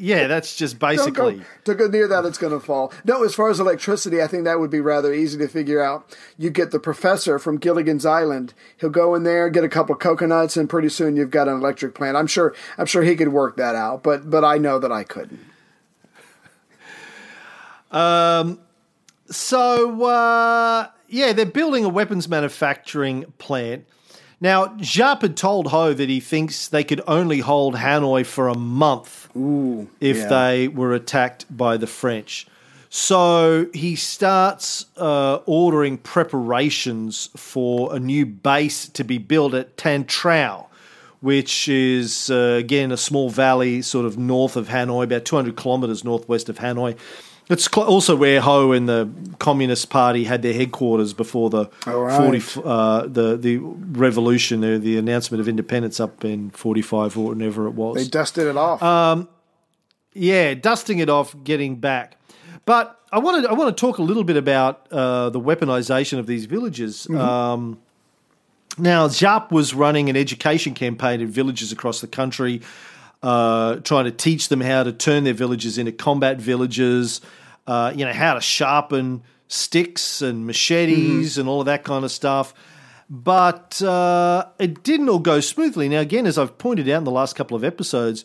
Yeah, that's just basically. Don't go near that, it's going to fall. No, as far as electricity, I think that would be rather easy to figure out. You get the professor from Gilligan's Island. He'll go in there, get a couple of coconuts, and pretty soon you've got an electric plant. I'm sure he could work that out, but I know that I couldn't. So, they're building a weapons manufacturing plant. Now, Giap had told Ho that he thinks they could only hold Hanoi for a month if they were attacked by the French. So he starts ordering preparations for a new base to be built at Tan Trao, which is, again, a small valley sort of north of Hanoi, about 200 kilometers northwest of Hanoi. It's also where Ho and the Communist Party had their headquarters before the the revolution, the announcement of independence up in 45 or whenever it was. They dusted it off. Yeah, dusting it off, getting back. But I want to talk a little bit about the weaponization of these villages. Mm-hmm. Now, Giap was running an education campaign in villages across the country, trying to teach them how to turn their villages into combat villages, how to sharpen sticks and machetes and all of that kind of stuff. But it didn't all go smoothly. Now, again, as I've pointed out in the last couple of episodes,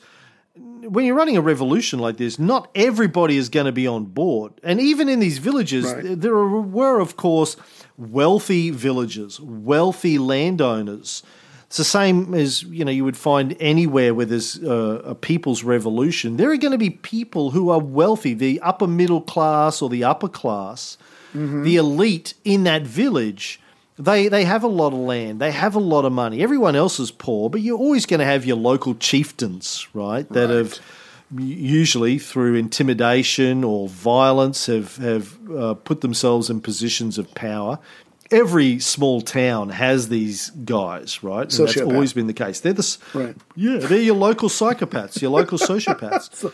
when you're running a revolution like this, not everybody is going to be on board. And even in these villages, there were, of course, wealthy villagers, wealthy landowners. It's the same as, you would find anywhere where there's a people's revolution. There are going to be people who are wealthy, the upper middle class or the upper class, the elite in that village. They have a lot of land. They have a lot of money. Everyone else is poor, but you're always going to have your local chieftains, right, that have usually through intimidation or violence have put themselves in positions of power. Every small town has these guys, right? And that's always been the case. They're they're your local psychopaths, your local sociopaths.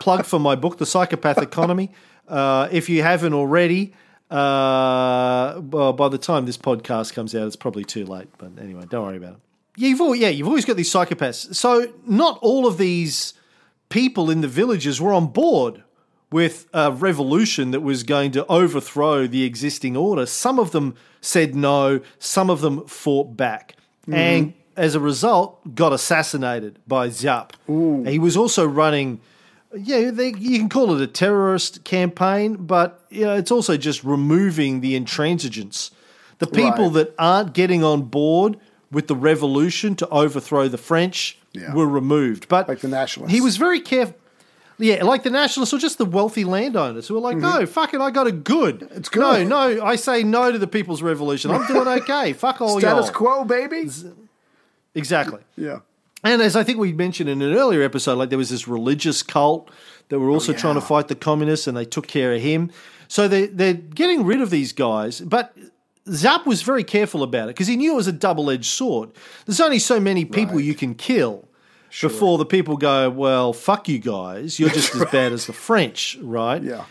Plug for my book, The Psychopath Economy. If you haven't already, well, by the time this podcast comes out, it's probably too late. But anyway, don't worry about it. You've always got these psychopaths. So not all of these people in the villages were on board with a revolution that was going to overthrow the existing order. Some of them said no, some of them fought back, and as a result got assassinated by Giap. He was also running, you can call it a terrorist campaign, but it's also just removing the intransigence, the people that aren't getting on board with the revolution to overthrow the French were removed. But like the nationalists. He was very careful. Yeah, like the nationalists or just the wealthy landowners who are like, no, fuck it, I got it good. It's good. No, I say no to the People's Revolution. I'm doing okay. Fuck all y'all. Status quo, baby. Exactly. Yeah. And as I think we mentioned in an earlier episode, like there was this religious cult that were also trying to fight the communists, and they took care of him. So they're getting rid of these guys, but Giap was very careful about it because he knew it was a double-edged sword. There's only so many people you can kill. Sure. Before the people go, well, fuck you guys, you're just as bad as the French, right? Yeah.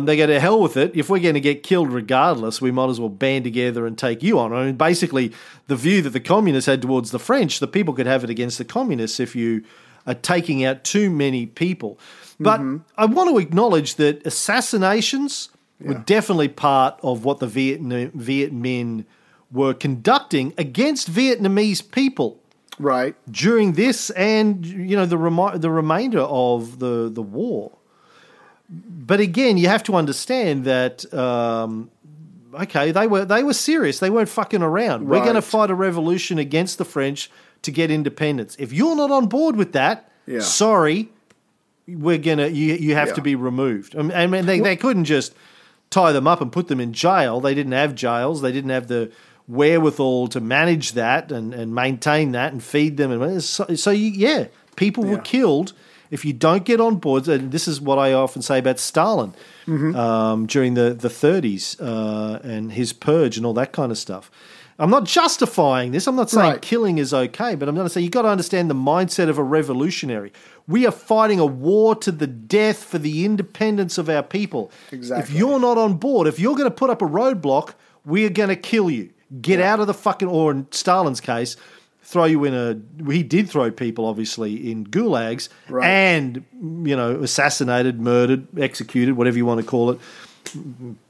They go, to hell with it. If we're going to get killed regardless, we might as well band together and take you on. I mean, basically, the view that the communists had towards the French, the people could have it against the communists if you are taking out too many people. But I want to acknowledge that assassinations were definitely part of what the Viet Minh were conducting against Vietnamese people. Right. During this and, the remainder of the war. But again, you have to understand that, they were serious. They weren't fucking around. Right. We're going to fight a revolution against the French to get independence. If you're not on board with that, sorry, we're going to, you have to be removed. I mean, they couldn't just tie them up and put them in jail. They didn't have jails. They didn't have the wherewithal to manage that and maintain that and feed them. And so people were killed if you don't get on board. And this is what I often say about Stalin during the 30s and his purge and all that kind of stuff. I'm not justifying this. I'm not saying killing is okay, but I'm going to say you've got to understand the mindset of a revolutionary. We are fighting a war to the death for the independence of our people. Exactly. If you're not on board, if you're going to put up a roadblock, we're going to kill you. Get out of the fucking, or in Stalin's case, throw you in he did throw people, obviously, in gulags and, assassinated, murdered, executed, whatever you want to call it,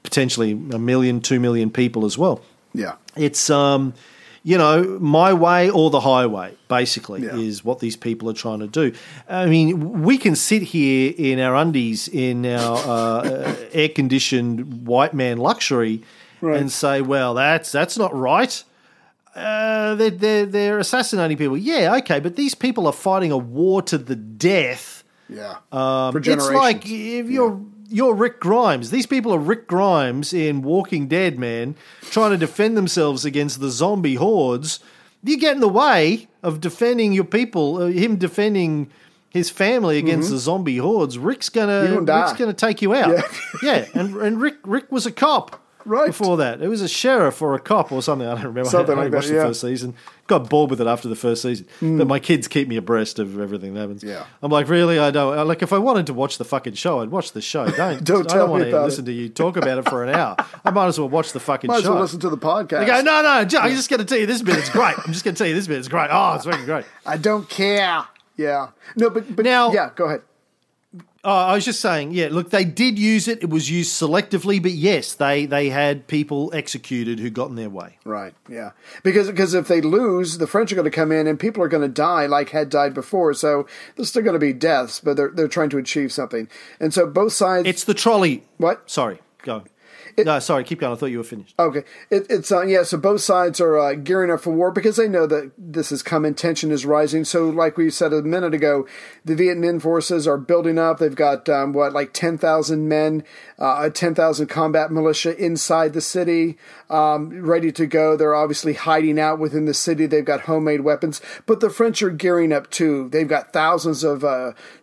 potentially 1 million, 2 million people as well. Yeah. It's, my way or the highway, basically, is what these people are trying to do. I mean, we can sit here in our undies, in our air-conditioned white man luxury, and say, well, that's not right. They're assassinating people. Yeah, okay, but these people are fighting a war to the death. Yeah, for generations. It's like if you're Rick Grimes. These people are Rick Grimes in Walking Dead, man, trying to defend themselves against the zombie hordes. You get in the way of defending your people. Him defending his family against the zombie hordes, Rick's gonna take you out. Yeah. And Rick was a cop. Right. Before that, it was a sheriff or a cop or something. I don't remember. I only watched the first season. Got bored with it after the first season. But my kids keep me abreast of everything that happens. Yeah. I'm like, really? I don't. Like, if I wanted to watch the fucking show, I'd watch the show. I don't want to listen to you talk about it for an hour. I might as well watch the fucking show. Might as well listen to the podcast. They go, no. I'm just going to tell you this bit. It's great. Oh, it's fucking great. I don't care. Yeah. No, but now, yeah, go ahead. Oh, I was just saying, yeah, look, they did use it. It was used selectively, but yes, they had people executed who got in their way. Right, yeah. Because if they lose, the French are going to come in and people are going to die like had died before. So there's still going to be deaths, but they're trying to achieve something. And so both sides... It's the trolley. What? Sorry, go on. Sorry, keep going. I thought you were finished. Okay. So both sides are gearing up for war because they know that this has come and tension is rising. So like we said a minute ago, the Viet Minh forces are building up. They've got, 10,000 men, 10,000 combat militia inside the city, ready to go. They're obviously hiding out within the city. They've got homemade weapons. But the French are gearing up too. They've got thousands of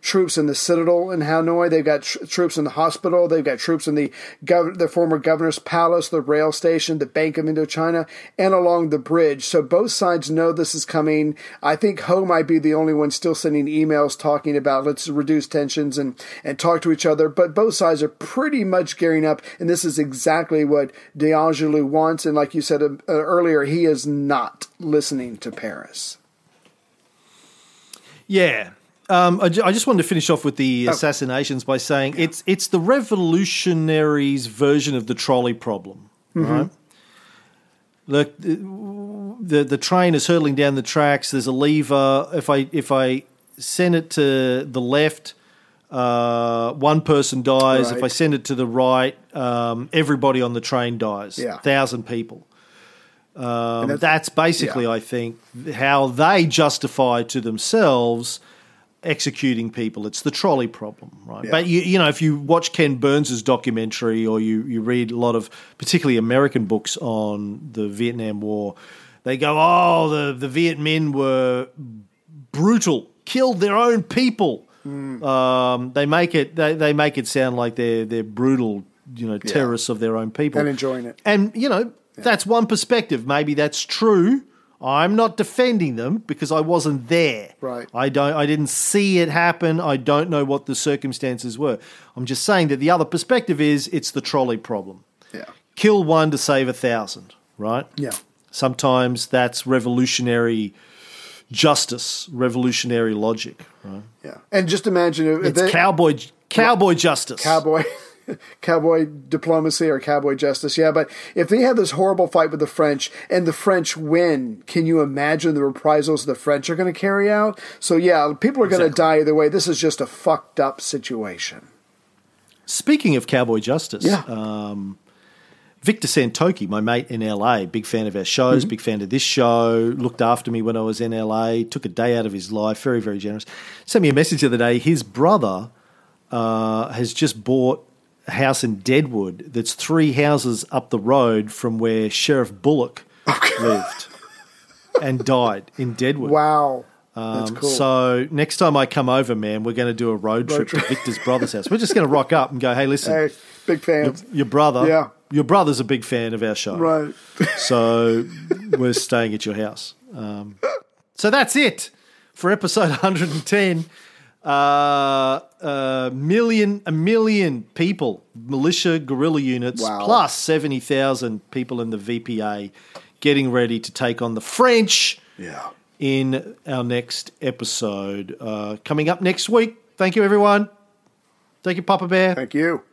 troops in the Citadel in Hanoi. They've got troops in the hospital. They've got troops in the former governor's palace, the rail station, the Bank of Indochina, and along the bridge. So both sides know this is coming. I think Ho might be the only one still sending emails talking about let's reduce tensions and talk to each other. But both sides are pretty much gearing up, and this is exactly what D'Argenlieu wants. And like you said earlier, he is not listening to Paris. Yeah. I just wanted to finish off with the assassinations by saying it's the revolutionaries' version of the trolley problem, right? Look, the train is hurtling down the tracks. There's a lever. If I send it to the left, one person dies. Right. If I send it to the right, everybody on the train dies. Yeah. 1,000 people. That's basically, I think, how they justify to themselves executing people. It's the trolley problem, right? Yeah. But you know, if you watch Ken Burns's documentary or you read a lot of particularly American books on the Vietnam War, they go, oh, the Viet Minh were brutal, killed their own people. They make it sound like they're brutal, terrorists of their own people. And enjoying it. And that's one perspective. Maybe that's true. I'm not defending them because I wasn't there. Right. I didn't see it happen. I don't know what the circumstances were. I'm just saying that the other perspective is it's the trolley problem. Yeah. Kill one to save 1,000, right? Yeah. Sometimes that's revolutionary justice, revolutionary logic, right? Yeah. And just imagine if it's cowboy justice. Cowboy diplomacy or cowboy justice, yeah. But if they have this horrible fight with the French and the French win, can you imagine the reprisals the French are going to carry out? So, yeah, people are going to die either way. This is just a fucked up situation. Speaking of cowboy justice, Victor Santoki, my mate in LA, big fan of our shows, big fan of this show, looked after me when I was in LA, took a day out of his life, very, very generous. Sent me a message the other day. His brother has just bought a house in Deadwood that's 3 houses up the road from where Sheriff Bullock lived and died in Deadwood. Wow. That's cool. So next time I come over, man, we're going to do a road trip to Victor's brother's house. We're just going to rock up and go, hey, listen. Hey, big fans. Your brother's a big fan of our show. Right. So we're staying at your house. So that's it for episode 110. A million people, militia, guerrilla units, plus 70,000 people in the VPA getting ready to take on the French in our next episode. Coming up next week. Thank you, everyone. Thank you, Papa Bear. Thank you.